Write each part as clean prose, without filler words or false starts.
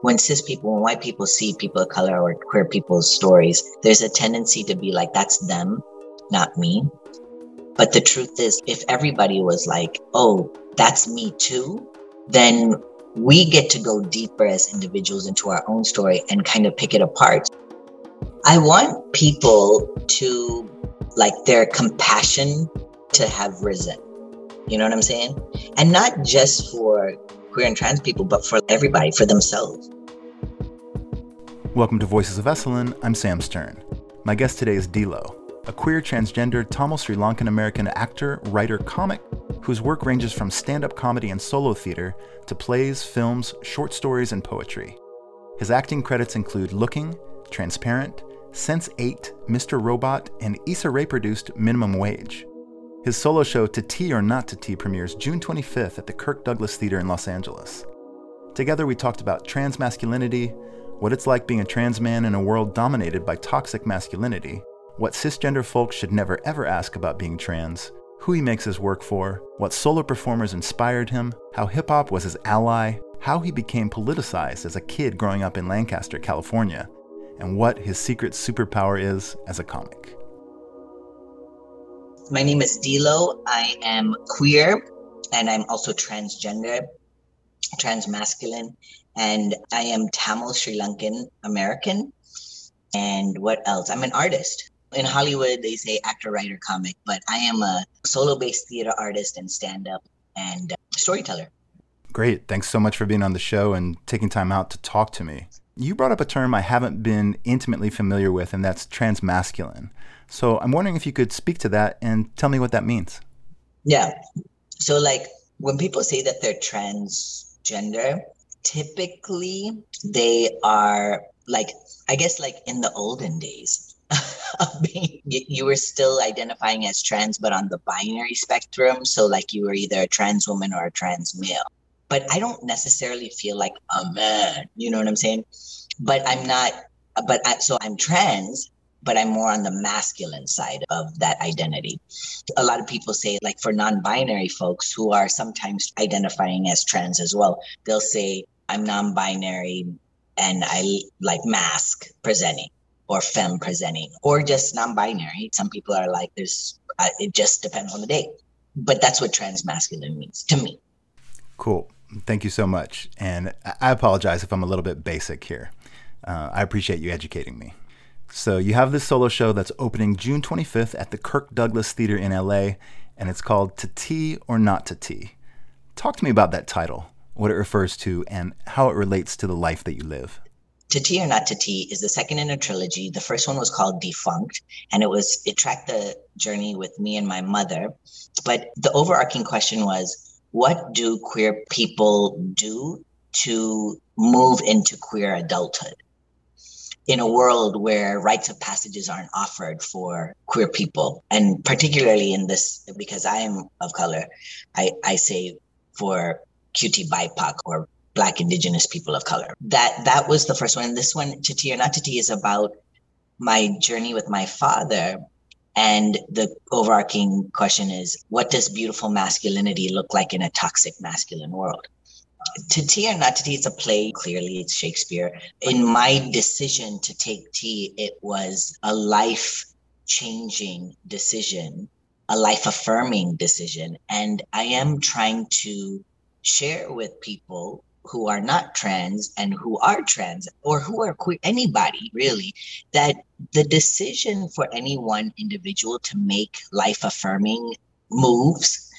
When cis people, when white people see people of color or queer people's stories, there's a tendency to be like, that's them, not me. But the truth is, if everybody was like, oh, that's me too, then we get to go deeper as individuals into our own story and kind of pick it apart. I want people to, like, their compassion to have risen. You know what I'm saying? And not just for queer and trans people, but for everybody, for themselves. Welcome to Voices of Esalen. I'm Sam Stern. My guest today is D'Lo, a queer, transgender, Tamil Sri Lankan American actor, writer, comic, whose work ranges from stand-up comedy and solo theater to plays, films, short stories, and poetry. His acting credits include Looking, Transparent, Sense8, Mr. Robot, and Issa Rae produced Minimum Wage. His solo show To Tea or Not to Tea premieres June 25th at the Kirk Douglas Theatre in Los Angeles. Together we talked about trans masculinity, what it's like being a trans man in a world dominated by toxic masculinity, what cisgender folks should never ever ask about being trans, who he makes his work for, what solo performers inspired him, how hip-hop was his ally, how he became politicized as a kid growing up in Lancaster, California, and what his secret superpower is as a comic. My name is D'Lo. I am queer, and I'm also transgender, transmasculine, and I am Tamil Sri Lankan American. And what else? I'm an artist. In Hollywood, they say actor, writer, comic, but I am a solo-based theater artist and stand-up and storyteller. Great. Thanks so much for being on the show and taking time out to talk to me. You brought up a term I haven't been intimately familiar with, and that's transmasculine. So I'm wondering if you could speak to that and tell me what that means. Yeah. So, like, when people say that they're transgender, typically they are, like, I guess, like in the olden days of being, you were still identifying as trans, but on the binary spectrum. So, like, you were either a trans woman or a trans male. But I don't necessarily feel like a man, you know what I'm saying? But I'm not, so I'm trans, but I'm more on the masculine side of that identity. A lot of people say, like, for non-binary folks who are sometimes identifying as trans as well, they'll say, I'm non-binary and I like mask presenting or femme presenting or just non-binary. Some people are like, it just depends on the day. But that's what transmasculine means to me. Cool. Thank you so much. And I apologize if I'm a little bit basic here. I appreciate you educating me. So you have this solo show that's opening June 25th at the Kirk Douglas Theatre in LA, and it's called To Tea or Not to Tea. Talk to me about that title, what it refers to, and how it relates to the life that you live. To Tea or Not to Tea is the second in a trilogy. The first one was called Defunct, and it tracked the journey with me and my mother. But the overarching question was, what do queer people do to move into queer adulthood? In a world where rites of passages aren't offered for queer people. And particularly in this, because I am of color, I say for QT BIPOC or Black Indigenous people of color. That was the first one. And this one, To Tea or Not to Tea, is about my journey with my father. And the overarching question is, what does beautiful masculinity look like in a toxic masculine world? To Tea or Not to Tea, it's a play. Clearly, it's Shakespeare. In my decision to take tea, it was a life-changing decision, a life-affirming decision. And I am trying to share with people who are not trans and who are trans or who are queer, anybody really, that the decision for any one individual to make life-affirming moves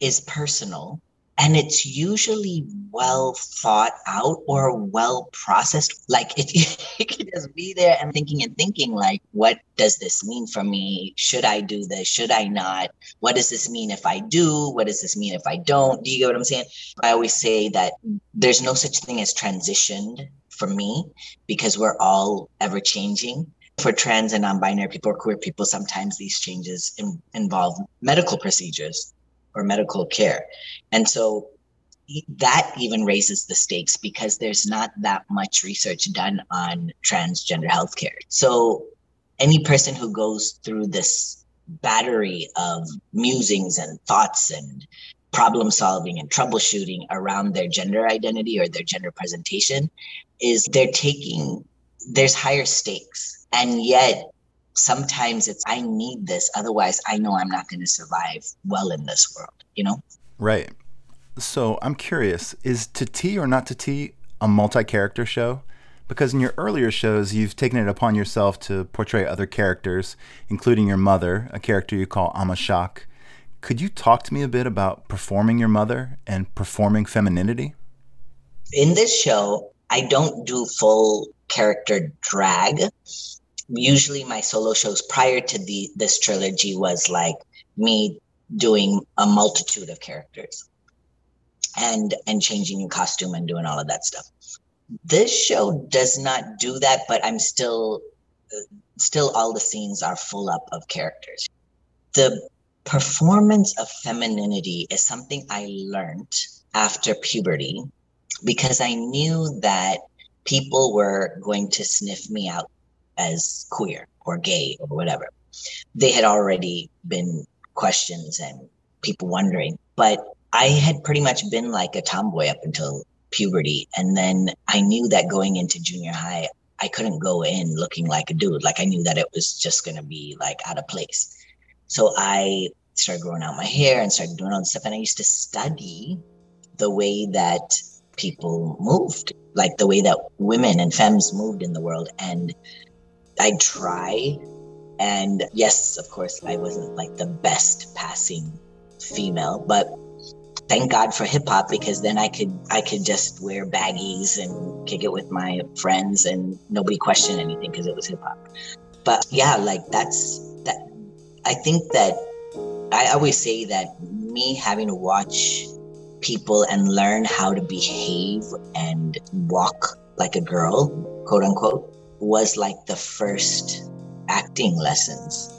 is personal. And it's usually well thought out or well processed. Like, it can just be there and thinking like, what does this mean for me? Should I do this? Should I not? What does this mean if I do? What does this mean if I don't? Do you get what I'm saying? I always say that there's no such thing as transitioned for me because we're all ever changing. For trans and non-binary people or queer people, sometimes these changes involve medical procedures or medical care. And so that even raises the stakes because there's not that much research done on transgender healthcare. So any person who goes through this battery of musings and thoughts and problem solving and troubleshooting around their gender identity or their gender presentation is there's higher stakes. And yet sometimes it's, I need this, otherwise I know I'm not going to survive well in this world, you know? Right. So I'm curious, is To Tea or Not to Tea a multi-character show? Because in your earlier shows, you've taken it upon yourself to portray other characters, including your mother, a character you call Amashak. Could you talk to me a bit about performing your mother and performing femininity? In this show, I don't do full character drag. Usually my solo shows prior to this trilogy was like me doing a multitude of characters and changing your costume and doing all of that stuff. This show does not do that, but I'm still all the scenes are full up of characters. The performance of femininity is something I learned after puberty because I knew that people were going to sniff me out as queer or gay or whatever. They had already been questions and people wondering, but I had pretty much been like a tomboy up until puberty. And then I knew that going into junior high, I couldn't go in looking like a dude. Like I knew that it was just going to be like out of place. So I started growing out my hair and started doing all this stuff. And I used to study the way that people moved, like the way that women and femmes moved in the world. And I'd try. And yes, of course, I wasn't like the best passing female, but thank God for hip hop, because then I could just wear baggies and kick it with my friends and nobody questioned anything because it was hip hop. But yeah, like that's that. I think that I always say that me having to watch people and learn how to behave and walk like a girl, quote unquote, was like the first acting lessons.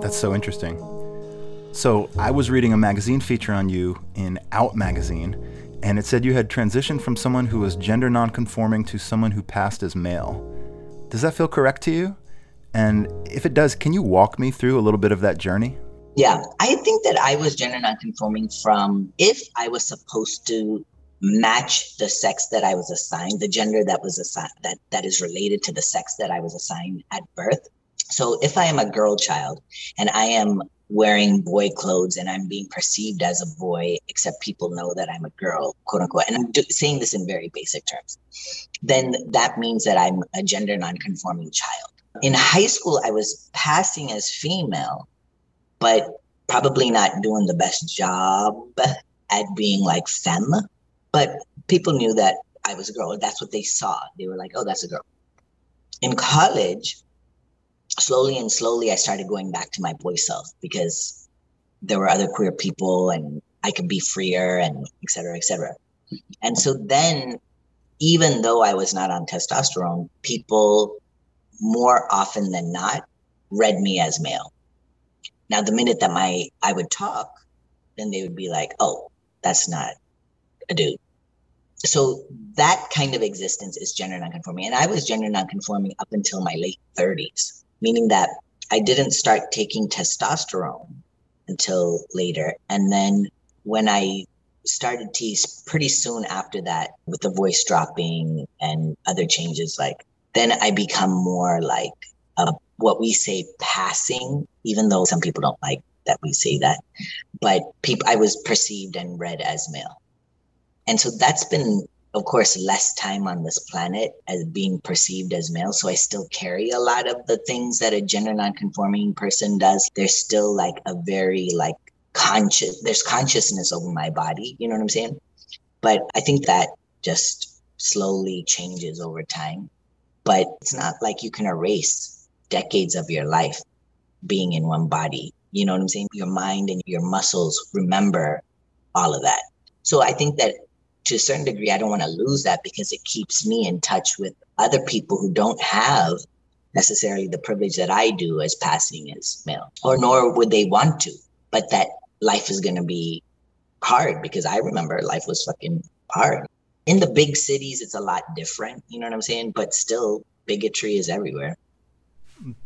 That's so interesting. So I was reading a magazine feature on you in Out Magazine, and it said you had transitioned from someone who was gender nonconforming to someone who passed as male. Does that feel correct to you? And if it does, can you walk me through a little bit of that journey? Yeah, I think that I was gender nonconforming from if I was supposed to match the sex that I was assigned, the gender that was assigned, that is related to the sex that I was assigned at birth. So if I am a girl child and I am wearing boy clothes and I'm being perceived as a boy, except people know that I'm a girl, quote unquote, and I'm saying this in very basic terms, then that means that I'm a gender nonconforming child. In high school, I was passing as female, but probably not doing the best job at being like femme. But people knew that I was a girl. That's what they saw. They were like, oh, that's a girl. In college, slowly I started going back to my boy self because there were other queer people and I could be freer and et cetera, et cetera. And so then, even though I was not on testosterone, people more often than not read me as male. Now, the minute that I would talk, then they would be like, oh, that's not a dude. So that kind of existence is gender nonconforming. And I was gender nonconforming up until my late 30s. Meaning that I didn't start taking testosterone until later. And then when I started teas pretty soon after that, with the voice dropping and other changes, like then I become more like what we say passing, even though some people don't like that we say that. But I was perceived and read as male. And so that's been, of course, less time on this planet as being perceived as male. So I still carry a lot of the things that a gender nonconforming person does. There's still like a very like conscious, there's consciousness over my body. You know what I'm saying? But I think that just slowly changes over time. But it's not like you can erase decades of your life being in one body. You know what I'm saying? Your mind and your muscles remember all of that. So I think that to a certain degree, I don't want to lose that because it keeps me in touch with other people who don't have necessarily the privilege that I do as passing as male, or nor would they want to. But that life is going to be hard because I remember life was fucking hard. In the big cities, it's a lot different. You know what I'm saying? But still, bigotry is everywhere.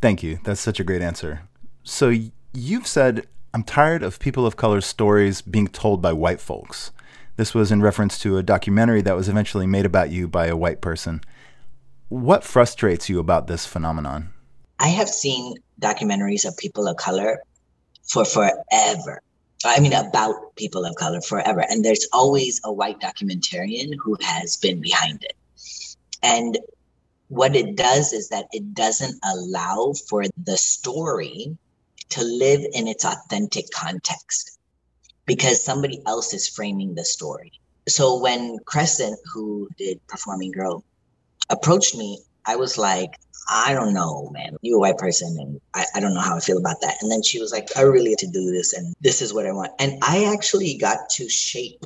Thank you. That's such a great answer. So you've said, I'm tired of people of color stories being told by white folks. This was in reference to a documentary that was eventually made about you by a white person. What frustrates you about this phenomenon? I have seen documentaries of people of color for forever. I mean, about people of color forever. And there's always a white documentarian who has been behind it. And what it does is that it doesn't allow for the story to live in its authentic context because somebody else is framing the story. So when Crescent, who did Performing Girl, approached me, I was like, I don't know, man, you're a white person and I don't know how I feel about that. And then she was like, I really have to do this and this is what I want. And I actually got to shape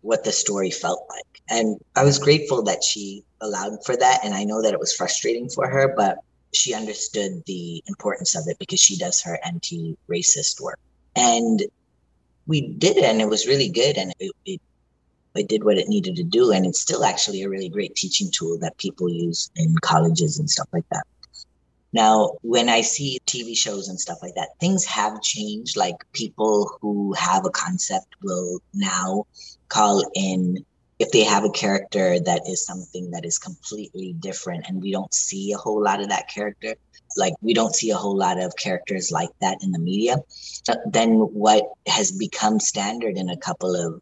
what the story felt like. And I was grateful that she allowed for that. And I know that it was frustrating for her, but she understood the importance of it because she does her anti-racist work. And we did it and it was really good. And it did what it needed to do. And it's still actually a really great teaching tool that people use in colleges and stuff like that. Now, when I see TV shows and stuff like that, things have changed. Like people who have a concept will now call in if they have a character that is something that is completely different. And we don't see a whole lot of that character. Like we don't see a whole lot of characters like that in the media. Then what has become standard in a couple of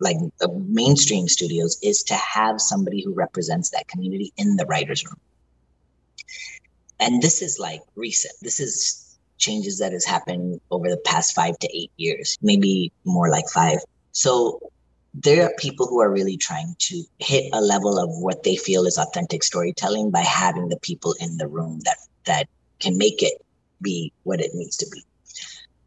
like the mainstream studios is to have somebody who represents that community in the writer's room. And this is like recent. This is changes that has happened over the past 5 to 8 years, maybe more like 5. So there are people who are really trying to hit a level of what they feel is authentic storytelling by having the people in the room that can make it be what it needs to be.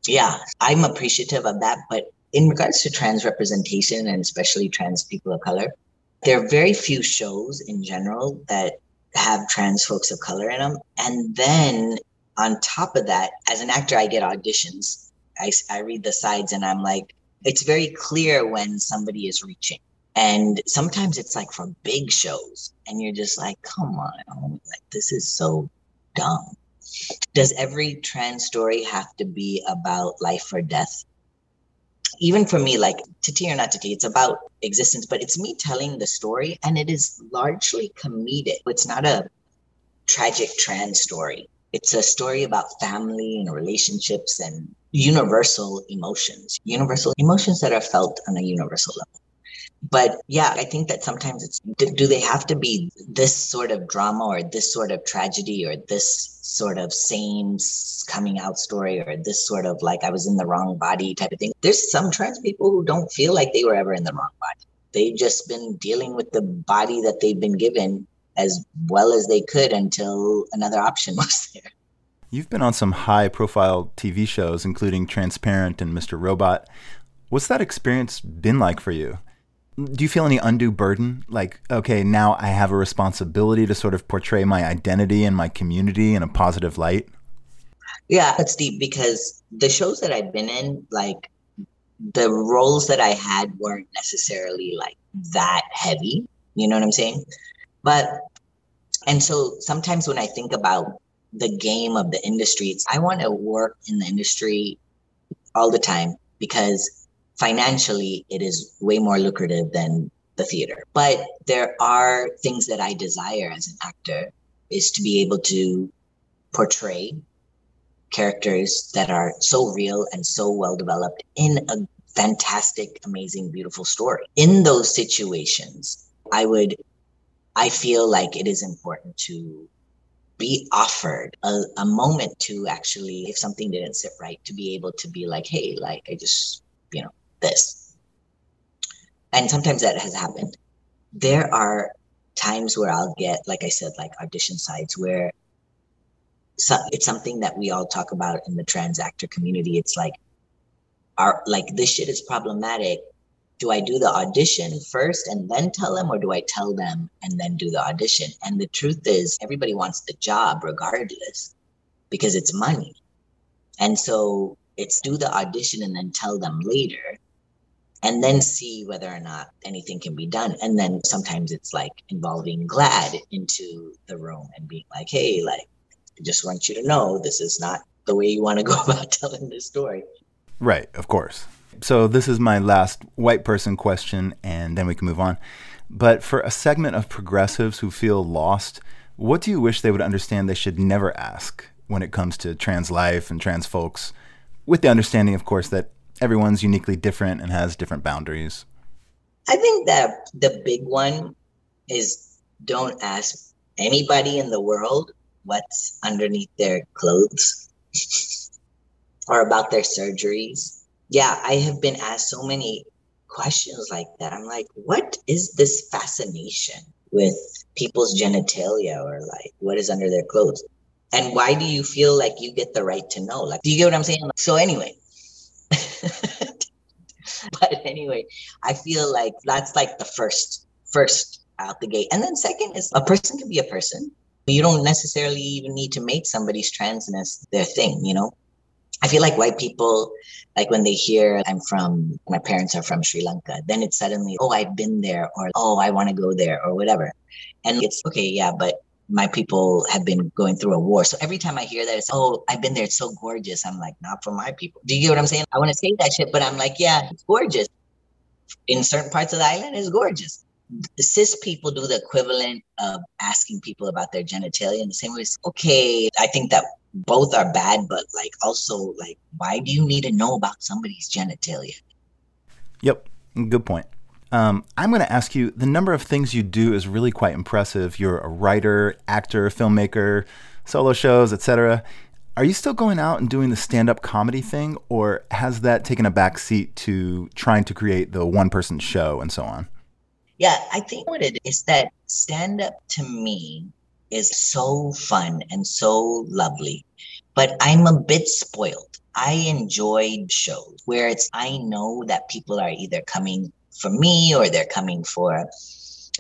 Yeah, I'm appreciative of that, but in regards to trans representation and especially trans people of color, there are very few shows in general that have trans folks of color in them. And then on top of that, as an actor, I get auditions. I read the sides and I'm like, it's very clear when somebody is reaching. And sometimes it's like for big shows and you're just like, come on, like this is so dumb. Does every trans story have to be about life or death? Even for me, like To Tea or Not to Tea, it's about existence, but it's me telling the story and it is largely comedic. It's not a tragic trans story. It's a story about family and relationships and universal emotions that are felt on a universal level. But yeah, I think that sometimes it's, do they have to be this sort of drama or this sort of tragedy or this sort of same coming out story or this sort of like I was in the wrong body type of thing? There's some trans people who don't feel like they were ever in the wrong body. They've just been dealing with the body that they've been given as well as they could until another option was there. You've been on some high profile TV shows, including Transparent and Mr. Robot. What's that experience been like for you? Do you feel any undue burden? Like, okay, now I have a responsibility to sort of portray my identity and my community in a positive light? Yeah, it's deep because the shows that I've been in, like the roles that I had weren't necessarily like that heavy. You know what I'm saying? And so sometimes when I think about the game of the industry, I want to work in the industry all the time because financially, it is way more lucrative than the theater. But there are things that I desire as an actor is to be able to portray characters that are so real and so well-developed in a fantastic, amazing, beautiful story. In those situations, I feel like it is important to be offered a moment to actually, if something didn't sit right, to be able to be like, hey, like I just, you know, this. And sometimes that has happened. There are times where I'll get, like I said, like audition sides where it's something that we all talk about in the trans actor community. It's like, this shit is problematic. Do I do the audition first and then tell them, or do I tell them and then do the audition? And the truth is everybody wants the job regardless because it's money. And so it's do the audition and then tell them later and then see whether or not anything can be done. And then sometimes it's like involving GLAD into the room and being like, hey, like, I just want you to know this is not the way you want to go about telling this story. Right, of course. So this is my last white person question, and then we can move on. But for a segment of progressives who feel lost, what do you wish they would understand they should never ask when it comes to trans life and trans folks, with the understanding, of course, that everyone's uniquely different and has different boundaries? I think that the big one is, don't ask anybody in the world what's underneath their clothes or about their surgeries. Yeah, I have been asked so many questions like that. I'm like, what is this fascination with people's genitalia, or like what is under their clothes? And why do you feel like you get the right to know? Like, do you get what I'm saying? So anyway, but anyway, I feel like that's like the first out the gate. And then second is, a person can be a person. You don't necessarily even need to make somebody's transness their thing, you know? I feel like white people, like when they hear my parents are from Sri Lanka, then it's suddenly, oh, I've been there, or, oh, I want to go there, or whatever. And it's okay. Yeah. But my people have been going through a war. So every time I hear that, it's, oh, I've been there, it's so gorgeous. I'm like, not for my people. Do you get what I'm saying? I want to say that shit, but I'm like, yeah, it's gorgeous. In certain parts of the island, it's gorgeous. The cis people do the equivalent of asking people about their genitalia in the same way. It's okay. I think that both are bad, but like also, like, why do you need to know about somebody's genitalia? Yep. Good point. I'm going to ask you, the number of things you do is really quite impressive. You're a writer, actor, filmmaker, solo shows, etc. Are you still going out and doing the stand-up comedy thing, or has that taken a back seat to trying to create the one-person show and so on? Yeah, I think what it is, that stand-up to me is so fun and so lovely, but I'm a bit spoiled. I enjoyed shows where it's, I know that people are either coming for me, or they're coming for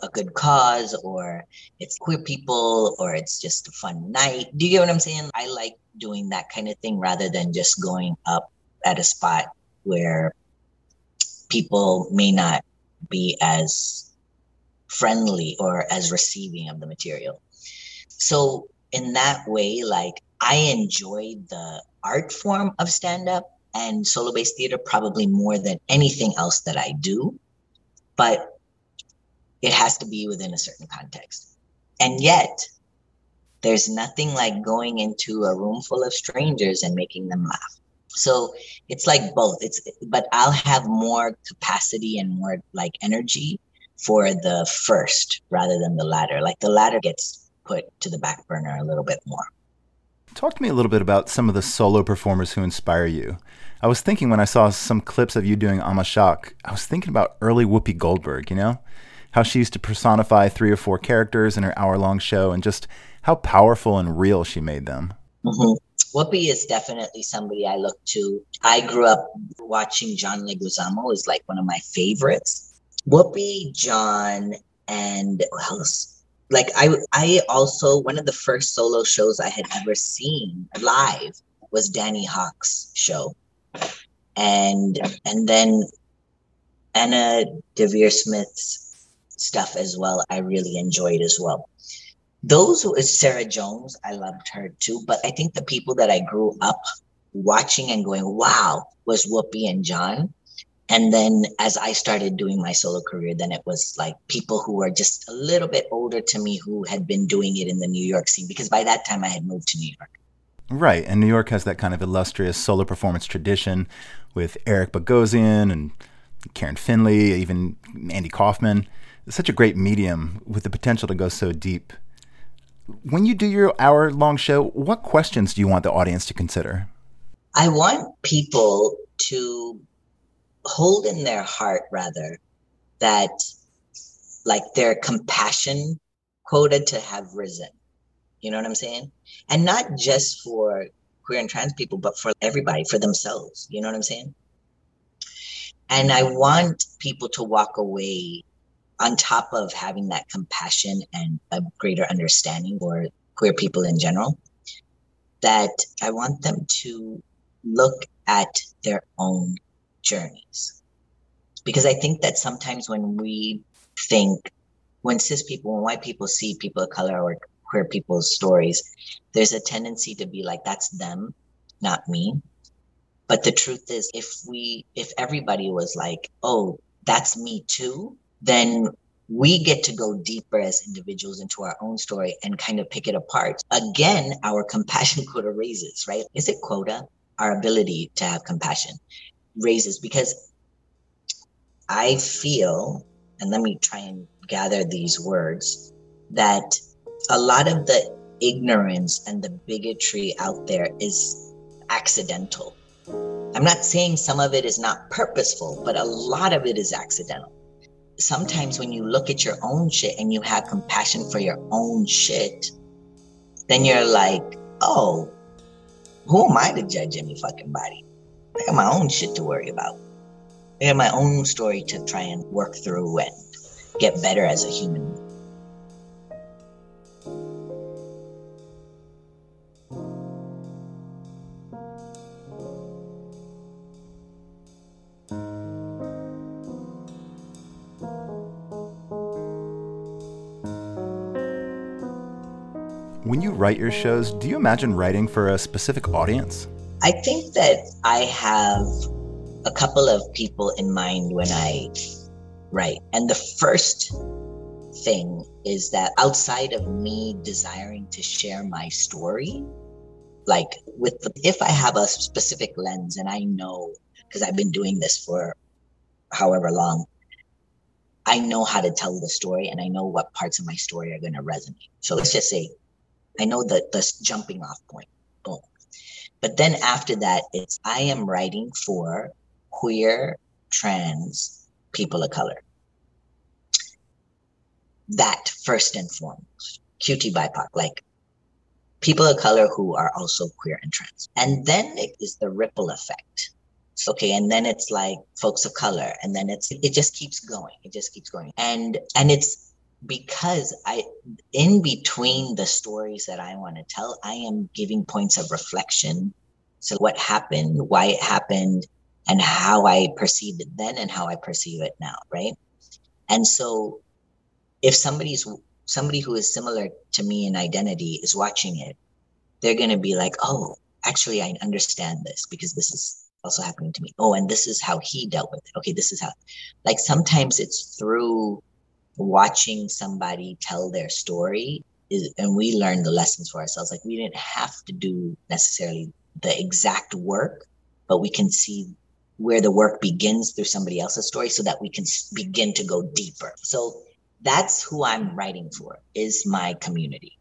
a good cause, or it's queer people, or it's just a fun night. Do you get what I'm saying? I like doing that kind of thing rather than just going up at a spot where people may not be as friendly or as receiving of the material. So in that way, like, I enjoyed the art form of stand-up and solo-based theater probably more than anything else that I do. But it has to be within a certain context. And yet, there's nothing like going into a room full of strangers and making them laugh. So it's like both. But I'll have more capacity and more like energy for the first rather than the latter. Like, the latter gets put to the back burner a little bit more. Talk to me a little bit about some of the solo performers who inspire you. I was thinking, when I saw some clips of you doing Amashak, I was thinking about early Whoopi Goldberg, you know? How she used to personify 3 or 4 characters in her hour-long show, and just how powerful and real she made them. Mm-hmm. Whoopi is definitely somebody I look to. I grew up watching John Leguizamo, is like one of my favorites. Whoopi, John, and who else? Like, I also, one of the first solo shows I had ever seen live was Danny Hawk's show. And then Anna Deavere Smith's stuff as well, I really enjoyed as well. Sarah Jones, I loved her too. But I think the people that I grew up watching and going, wow, was Whoopi and John. And then as I started doing my solo career, then it was like people who were just a little bit older to me who had been doing it in the New York scene, because by that time I had moved to New York. Right. And New York has that kind of illustrious solo performance tradition with Eric Bogosian and Karen Finley, even Andy Kaufman. It's such a great medium with the potential to go so deep. When you do your hour-long show, what questions do you want the audience to consider? I want people to hold in their heart, rather, that like their compassion quota to have risen. You know what I'm saying? And not just for queer and trans people, but for everybody, for themselves. You know what I'm saying? And I want people to walk away on top of having that compassion and a greater understanding for queer people in general, that I want them to look at their own journeys, Because I think that sometimes when we think, when cis people, when white people see people of color or queer people's stories, there's a tendency to be like, that's them, not me. But the truth is, if everybody was like, oh, that's me too, then we get to go deeper as individuals into our own story and kind of pick it apart. Again, our compassion quota raises, right? Is it quota? Our ability to have compassion raises, because I feel, and let me try and gather these words, that a lot of the ignorance and the bigotry out there is accidental. I'm not saying some of it is not purposeful, but a lot of it is accidental. Sometimes when you look at your own shit and you have compassion for your own shit, then you're like, oh, who am I to judge any fucking body? I got my own shit to worry about. I got my own story to try and work through and get better as a human. When you write your shows, do you imagine writing for a specific audience? I think that I have a couple of people in mind when I write. And the first thing is that outside of me desiring to share my story, like if I have a specific lens, and I know, because I've been doing this for however long, I know how to tell the story and I know what parts of my story are going to resonate. So let's just say, I know that the jumping off point, boom. But then after that, it's I am writing for queer, trans, people of color. That first and foremost, QT BIPOC, like people of color who are also queer and trans. And then it is the ripple effect. Okay, and then it's like folks of color, and then it just keeps going. It just keeps going. And it's because in between the stories that I want to tell, I am giving points of reflection. So what happened, why it happened, and how I perceived it then and how I perceive it now, right? And so if somebody who is similar to me in identity is watching it, they're going to be like, oh, actually, I understand this because this is also happening to me. Oh, and this is how he dealt with it. Okay, this is how. Like sometimes it's through watching somebody tell their story and we learn the lessons for ourselves. Like we didn't have to do necessarily the exact work, but we can see where the work begins through somebody else's story so that we can begin to go deeper. So that's who I'm writing for, is my community.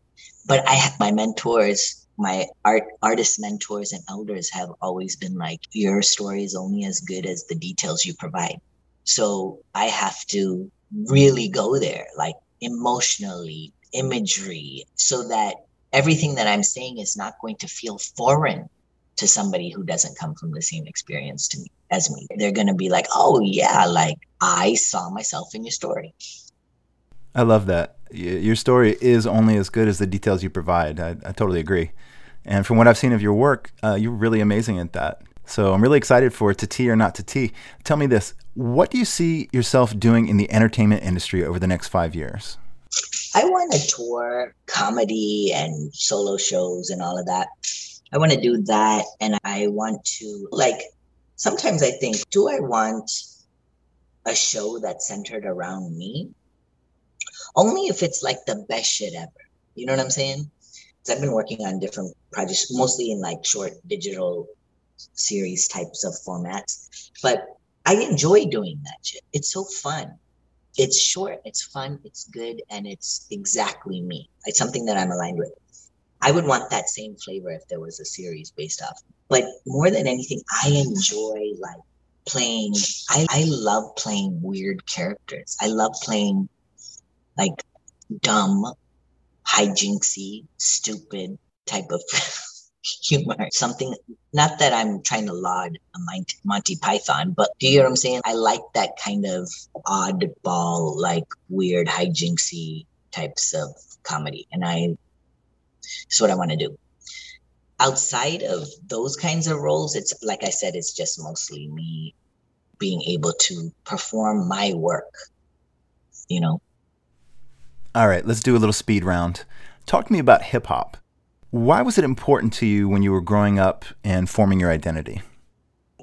But I have my mentors, my artist mentors and elders have always been like, your story is only as good as the details you provide. So I have to really go there, like emotionally, imagery, so that everything that I'm saying is not going to feel foreign to somebody who doesn't come from the same experience to me as me. They're going to be like, oh yeah, like I saw myself in your story. I love that. Your story is only as good as the details you provide. I totally agree. And from what I've seen of your work, you're really amazing at that. So I'm really excited for To Tea or Not to Tea. Tell me this, what do you see yourself doing in the entertainment industry over the next 5 years? I want to tour comedy and solo shows and all of that. I want to do that. And I want to, like, sometimes I think, do I want a show that's centered around me? Only if it's like the best shit ever. You know what I'm saying? Because I've been working on different projects, mostly in like short digital series types of formats, but I enjoy doing that shit. It's so fun. It's short, it's fun, it's good, and it's exactly me. It's something that I'm aligned with. I would want that same flavor if there was a series based off. But more than anything, I enjoy like playing. I love playing weird characters. I love playing like dumb, hijinksy, stupid type of humor. Something, not that I'm trying to laud Monty Python, but do you know what I'm saying? I like that kind of oddball, like weird hijinksy types of comedy. And it's what I want to do. Outside of those kinds of roles, it's like I said, it's just mostly me being able to perform my work, you know. All right, let's do a little speed round. Talk to me about hip hop. Why was it important to you when you were growing up and forming your identity?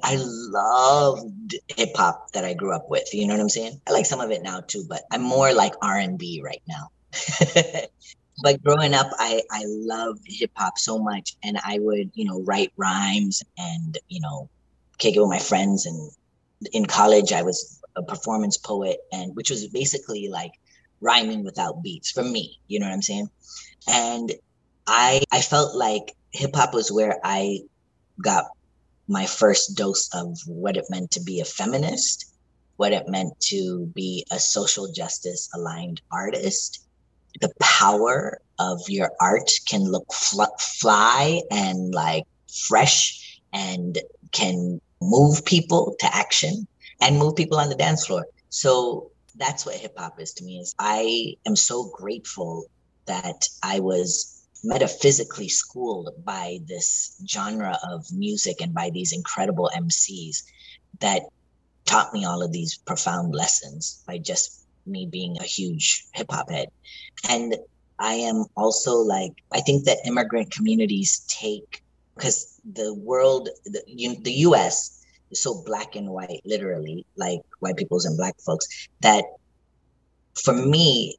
I loved hip hop that I grew up with. You know what I'm saying? I like some of it now too, but I'm more like R&B right now. But growing up, I loved hip hop so much, and I would, you know, write rhymes and, you know, kick it with my friends. And in college, I was a performance poet, and which was basically like rhyming without beats for me. You know what I'm saying? And I felt like hip hop was where I got my first dose of what it meant to be a feminist, what it meant to be a social justice aligned artist. The power of your art can look fly and like fresh and can move people to action and move people on the dance floor. So that's what hip hop is to me. Is I am so grateful that I was metaphysically schooled by this genre of music and by these incredible MCs that taught me all of these profound lessons by just me being a huge hip hop head. And I am also like, I think that immigrant communities take, because the world, the US is so black and white, literally, like white peoples and black folks, that for me,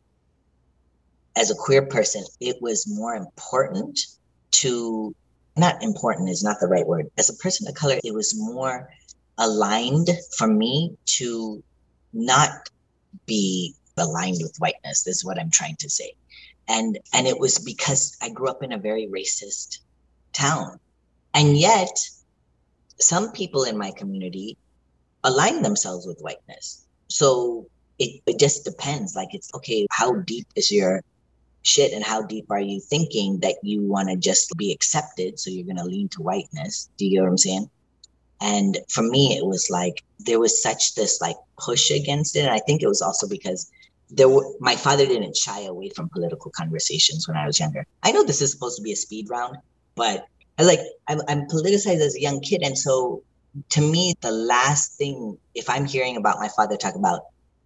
as a queer person, it was more important to, not important is not the right word. As a person of color, it was more aligned for me to not be aligned with whiteness. This is what I'm trying to say. And it was because I grew up in a very racist town. And yet some people in my community align themselves with whiteness. So it just depends. Like, it's okay, how deep is your shit and how deep are you thinking that you want to just be accepted? So you're going to lean to whiteness. Do you get what I'm saying? And for me, it was like, there was such this like push against it. And I think it was also because my father didn't shy away from political conversations when I was younger. I know this is supposed to be a speed round, but I'm politicized as a young kid. And so to me, the last thing, if I'm hearing about my father talk about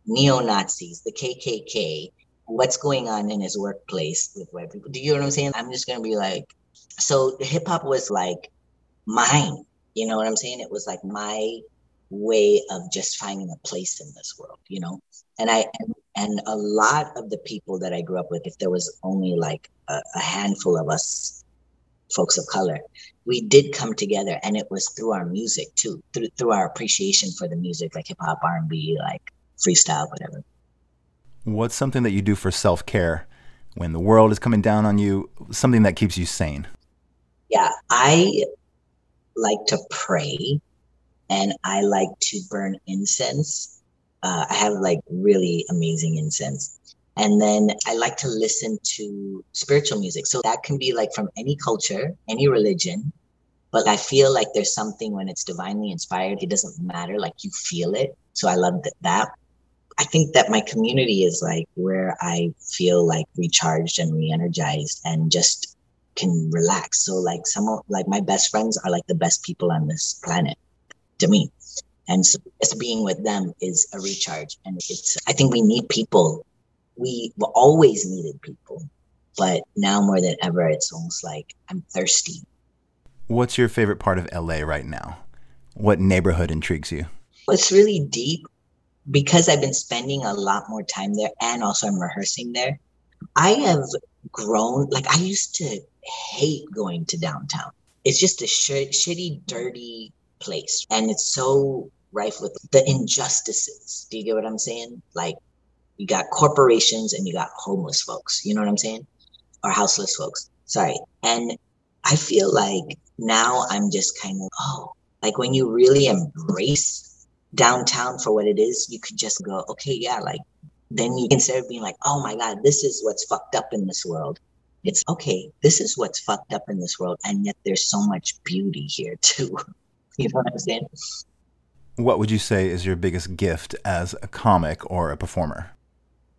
neo-Nazis, the KKK, what's going on in his workplace with white people, do you know what I'm saying? I'm just going to be like, so hip hop was like mine. You know what I'm saying? It was like my way of just finding a place in this world, you know? And a lot of the people that I grew up with, if there was only like a handful of us folks of color, we did come together, and it was through our music too, through our appreciation for the music, like hip hop, R&B, like freestyle, whatever. What's something that you do for self-care when the world is coming down on you, something that keeps you sane? Yeah, I like to pray, and I like to burn incense. I have like really amazing incense. And then I like to listen to spiritual music. So that can be like from any culture, any religion, but I feel like there's something when it's divinely inspired, it doesn't matter, like you feel it. So I love that. I think that my community is like where I feel like recharged and re-energized and just can relax. So like my best friends are like the best people on this planet to me, and so just being with them is a recharge. And I think we need people. We always needed people, but now more than ever, it's almost like I'm thirsty. What's your favorite part of LA right now? What neighborhood intrigues you? It's really deep because I've been spending a lot more time there, and also I'm rehearsing there. I have grown. Like, I used to hate going to downtown. It's just a shitty, dirty place, and it's so rife with the injustices. Do you get what I'm saying? Like, you got corporations and you got homeless folks, you know what I'm saying? Or houseless folks, sorry. And I feel like now I'm just kind of, like when you really embrace downtown for what it is, you could just go, okay, yeah, like, then you, instead of being like, oh my God, this is what's fucked up in this world. It's okay, this is what's fucked up in this world. And yet there's so much beauty here too. You know what I'm saying? What would you say is your biggest gift as a comic or a performer?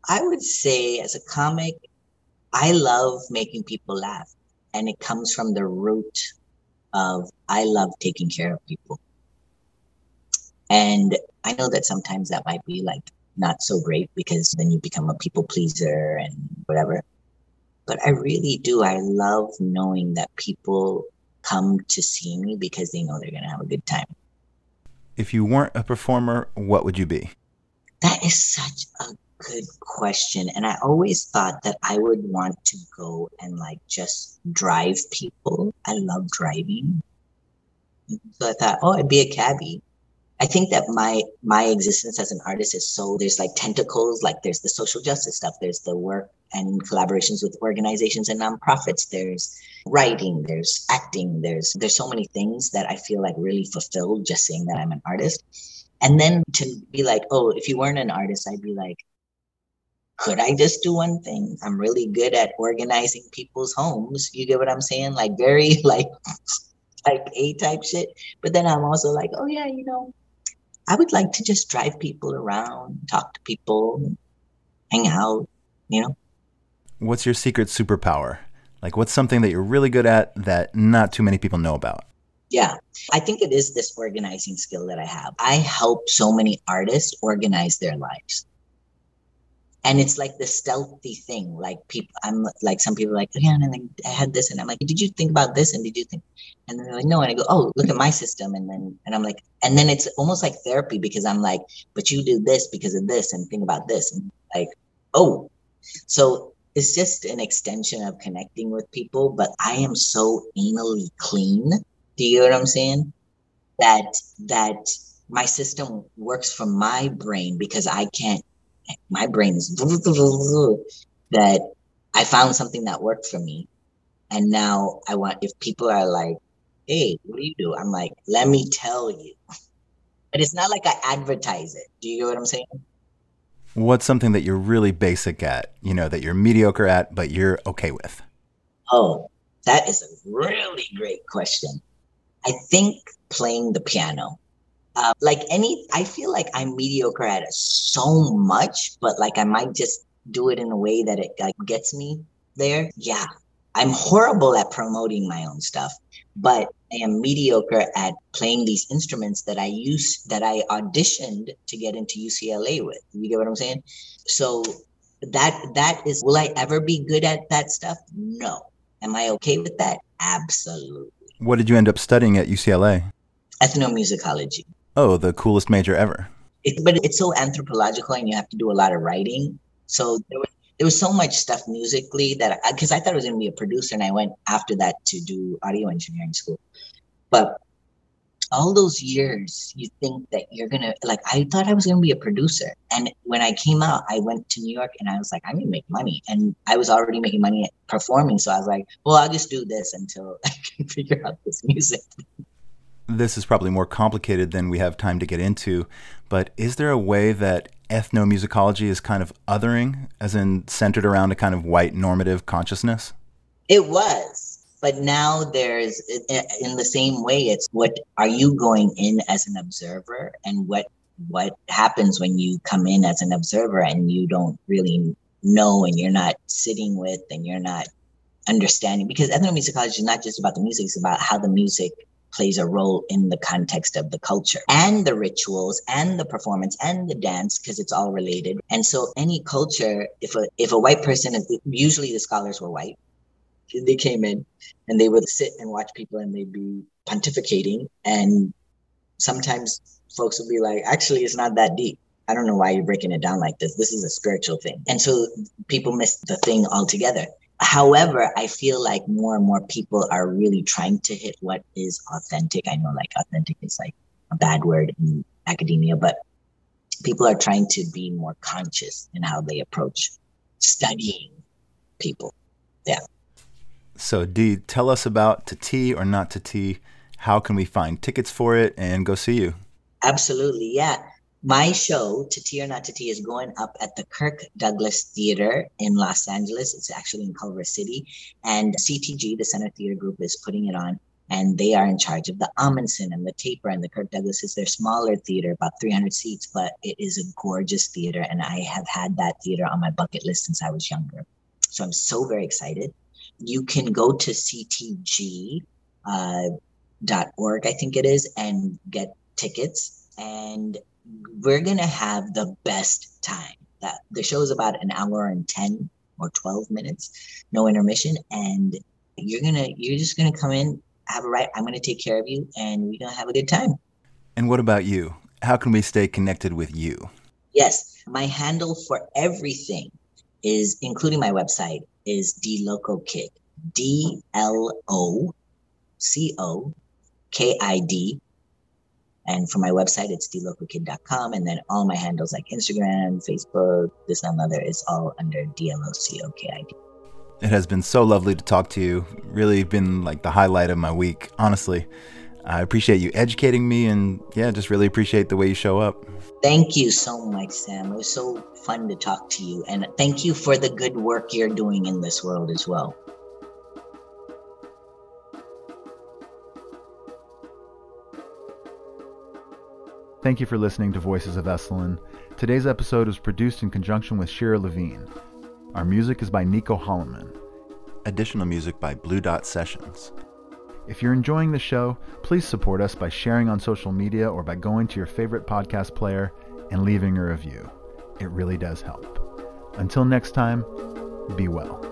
I would say as a comic, I love making people laugh. And it comes from the root of I love taking care of people. And I know that sometimes that might be like not so great because then you become a people pleaser and whatever. But I really do. I love knowing that people come to see me because they know they're going to have a good time. If you weren't a performer, what would you be? That is such a good question. And I always thought that I would want to go and like just drive people. I love driving. So I thought, I'd be a cabbie. I think that my existence as an artist is so, there's like tentacles, like there's the social justice stuff, there's the work and collaborations with organizations and nonprofits, there's writing, there's acting, there's so many things that I feel like really fulfilled just saying that I'm an artist. And then to be like, if you weren't an artist, I'd be like, could I just do one thing? I'm really good at organizing people's homes. You get what I'm saying? Like very like A-type shit. But then I'm also like, I would like to just drive people around, talk to people, hang out, What's your secret superpower? Like, what's something that you're really good at that not too many people know about? Yeah, I think it is this organizing skill that I have. I help so many artists organize their lives. And it's like the stealthy thing. Like people, I'm like, some people are like, and I had this. And I'm like, did you think about this? And did you think? And then they're like, no. And I go, look at my system. And I'm like, and then it's almost like therapy because I'm like, but you do this because of this and think about this. And like, so it's just an extension of connecting with people. But I am so anally clean. Do you know what I'm saying? That my system works from my brain because I can't. My brain's that I found something that worked for me. And now I want, if people are like, hey, what do you do? I'm like, let me tell you. But it's not like I advertise it. Do you know what I'm saying? What's something that you're really basic at, that you're mediocre at, but you're okay with? Oh, that is a really great question. I think playing the piano. I feel like I'm mediocre at it so much, but like I might just do it in a way that it like gets me there. Yeah, I'm horrible at promoting my own stuff, but I am mediocre at playing these instruments that I use, that I auditioned to get into UCLA with. You get what I'm saying? So that is, will I ever be good at that stuff? No. Am I okay with that? Absolutely. What did you end up studying at UCLA? Ethnomusicology. Oh, the coolest major ever. But it's so anthropological and you have to do a lot of writing. So there was so much stuff musically because I thought I was going to be a producer and I went after that to do audio engineering school. But all those years, you think that you're going to, like, I thought I was going to be a producer. And when I came out, I went to New York and I was like, I'm going to make money. And I was already making money performing. So I was like, I'll just do this until I can figure out this music. This is probably more complicated than we have time to get into, but is there a way that ethnomusicology is kind of othering, as in centered around a kind of white normative consciousness? It was, but now there's, in the same way, it's what are you going in as an observer and what happens when you come in as an observer and you don't really know and you're not sitting with and you're not understanding, because ethnomusicology is not just about the music, it's about how the music plays a role in the context of the culture and the rituals and the performance and the dance, because it's all related. And so any culture, if a white person, usually the scholars were white, they came in and they would sit and watch people and they'd be pontificating. And sometimes folks would be like, actually, it's not that deep. I don't know why you're breaking it down like this. This is a spiritual thing. And so people miss the thing altogether. However, I feel like more and more people are really trying to hit what is authentic. I know like authentic is like a bad word in academia, but people are trying to be more conscious in how they approach studying people. Yeah. So Dee, tell us about To Tea or Not to Tea. How can we find tickets for it and go see you? Absolutely. Yeah. My show, To Tea or Not to Tea, is going up at the Kirk Douglas Theatre in Los Angeles. It's actually in Culver City. And CTG, the Center Theater Group, is putting it on. And they are in charge of the Amundsen and the Taper and the Kirk Douglas is their smaller theater, about 300 seats. But it is a gorgeous theater. And I have had that theater on my bucket list since I was younger. So I'm so very excited. You can go to ctg.org, I think it is, and get tickets. And we're going to have the best time. That the show's about an hour and 10 or 12 minutes, no intermission. And you're just going to come in, have a ride. I'm going to take care of you, and we're going to have a good time. And what about you? How can we stay connected with you? Yes. My handle for everything is, including my website, is DLocoKid. DLocoKid. And for my website, it's DLocoKid.com. And then all my handles like Instagram, Facebook, this and another, is all under DLocoKid. It has been so lovely to talk to you. Really been like the highlight of my week, honestly. I appreciate you educating me, and yeah, just really appreciate the way you show up. Thank you so much, Sam. It was so fun to talk to you, and thank you for the good work you're doing in this world as well. Thank you for listening to Voices of Esalen. Today's episode was produced in conjunction with Shira Levine. Our music is by Nico Holloman. Additional music by Blue Dot Sessions. If you're enjoying the show, please support us by sharing on social media or by going to your favorite podcast player and leaving a review. It really does help. Until next time, be well.